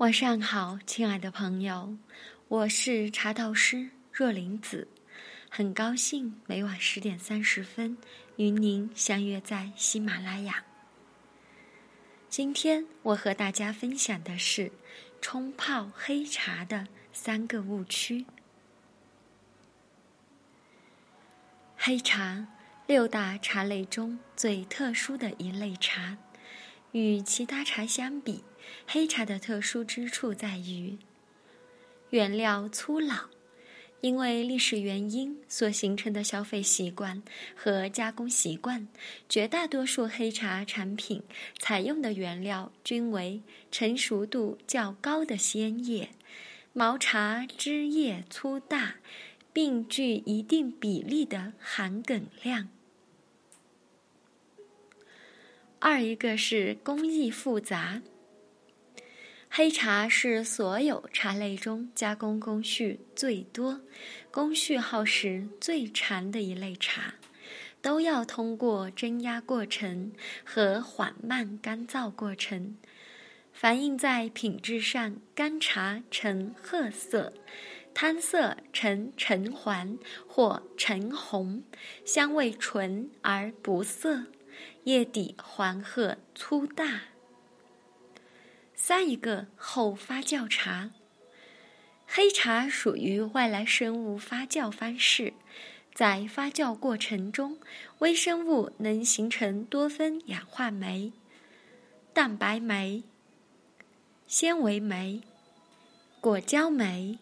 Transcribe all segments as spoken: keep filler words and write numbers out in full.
晚上好，亲爱的朋友，我是茶道师若林子，很高兴每晚十点三十分与您相约在喜马拉雅。今天我和大家分享的是冲泡黑茶的三个误区。黑茶，六大茶类中最特殊的一类茶。与其他茶相比，黑茶的特殊之处在于原料粗老，因为历史原因所形成的消费习惯和加工习惯，绝大多数黑茶产品采用的原料均为成熟度较高的鲜叶，毛茶枝叶粗大，并具一定比例的含梗量。二一个是工艺复杂，黑茶是所有茶类中加工工序最多、工序耗时最长的一类茶，都要通过蒸压过程和缓慢干燥过程，反映在品质上，干茶呈褐色，汤色呈橙黄或橙红，香味醇而不涩。叶底黄褐粗大。三一个后发酵茶，黑茶属于外来生物发酵方式，在发酵过程中，微生物能形成多酚氧化酶、蛋白酶、纤维酶、果胶酶，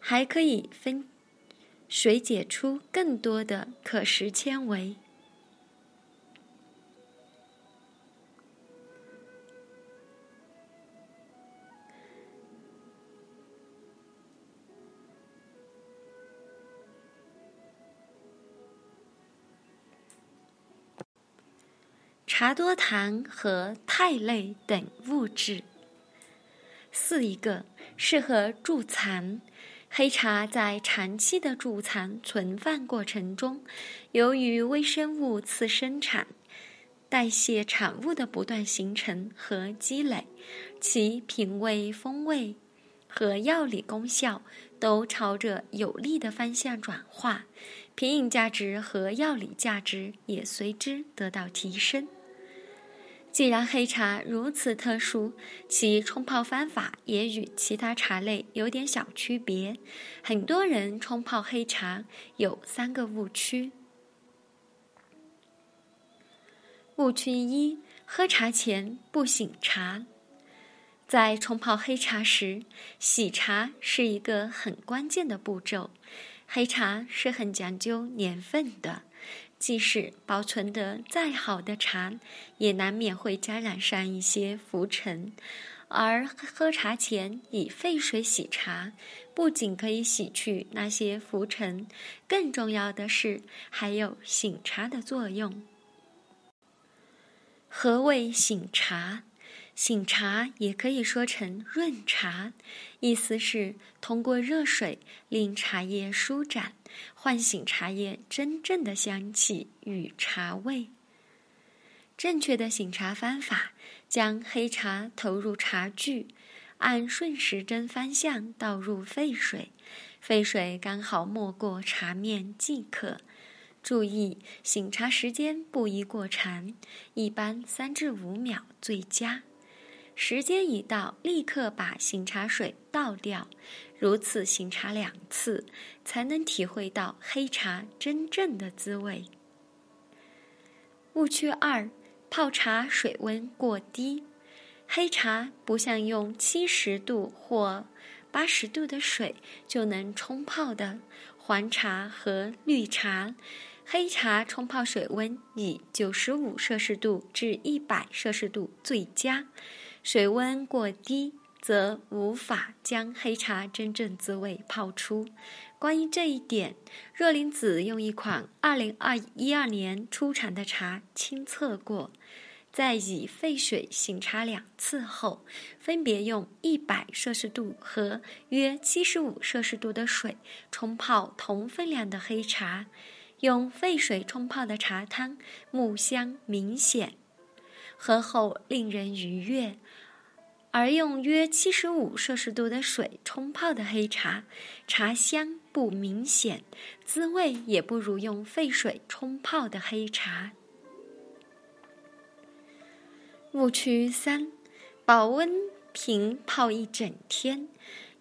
还可以分水解出更多的可食纤维。茶多糖和肽类等物质。四一个适合贮藏，黑茶在长期的贮藏存放过程中，由于微生物次生产、代谢产物的不断形成和积累，其品味、风味和药理功效都朝着有利的方向转化，品饮价值和药理价值也随之得到提升。既然黑茶如此特殊，其冲泡方法也与其他茶类有点小区别。很多人冲泡黑茶有三个误区。误区一，喝茶前不醒茶。在冲泡黑茶时，洗茶是一个很关键的步骤。黑茶是很讲究年份的，即使保存得再好的茶，也难免会沾染上一些浮尘。而喝茶前以沸水洗茶，不仅可以洗去那些浮尘，更重要的是还有醒茶的作用。何谓醒茶？醒茶也可以说成润茶，意思是通过热水令茶叶舒展，唤醒茶叶真正的香气与茶味。正确的醒茶方法，将黑茶投入茶具，按顺时针方向倒入沸水，沸水刚好没过茶面即可。注意，醒茶时间不宜过长，一般三至五秒最佳。时间一到，立刻把醒茶水倒掉，如此醒茶两次，才能体会到黑茶真正的滋味。误区二，泡茶水温过低。黑茶不像用七十度或八十度的水就能冲泡的黄茶和绿茶，黑茶冲泡水温以九十五摄氏度至一百摄氏度最佳，水温过低则无法将黑茶真正滋味泡出。关于这一点，若林子用一款二零一二年出产的茶亲测过，在以沸水醒茶两次后，分别用一百摄氏度和约七十五摄氏度的水冲泡同分量的黑茶，用沸水冲泡的茶汤木香明显，喝后令人愉悦，而用约七十五摄氏度的水冲泡的黑茶，茶香不明显，滋味也不如用沸水冲泡的黑茶。误区三：保温瓶泡一整天。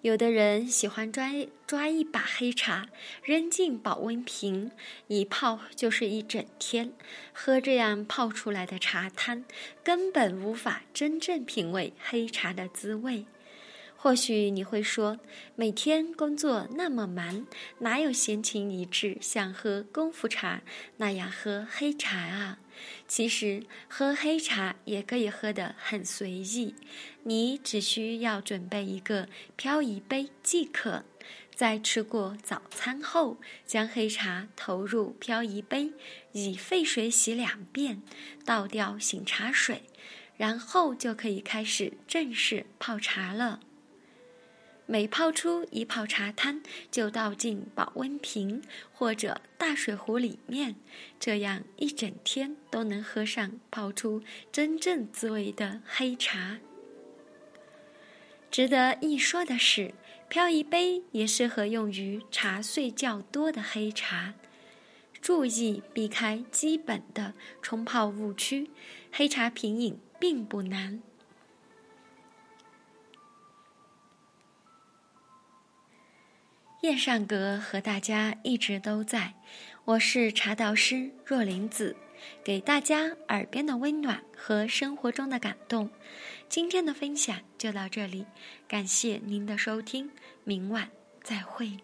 有的人喜欢抓抓一把黑茶，扔进保温瓶，一泡就是一整天，喝这样泡出来的茶汤，根本无法真正品味黑茶的滋味。或许你会说，每天工作那么忙，哪有闲情逸致像喝功夫茶那样喝黑茶啊？其实喝黑茶也可以喝得很随意，你只需要准备一个漂移杯即可。在吃过早餐后，将黑茶投入漂移杯，以沸水洗两遍，倒掉醒茶水，然后就可以开始正式泡茶了。每泡出一泡茶汤，就倒进保温瓶或者大水壶里面，这样一整天都能喝上泡出真正滋味的黑茶。值得一说的是，漂移杯也适合用于茶碎较多的黑茶。注意避开基本的冲泡误区，黑茶品饮并不难。夜上阁和大家一直都在，我是茶道师若林子，给大家耳边的温暖和生活中的感动。今天的分享就到这里，感谢您的收听，明晚再会。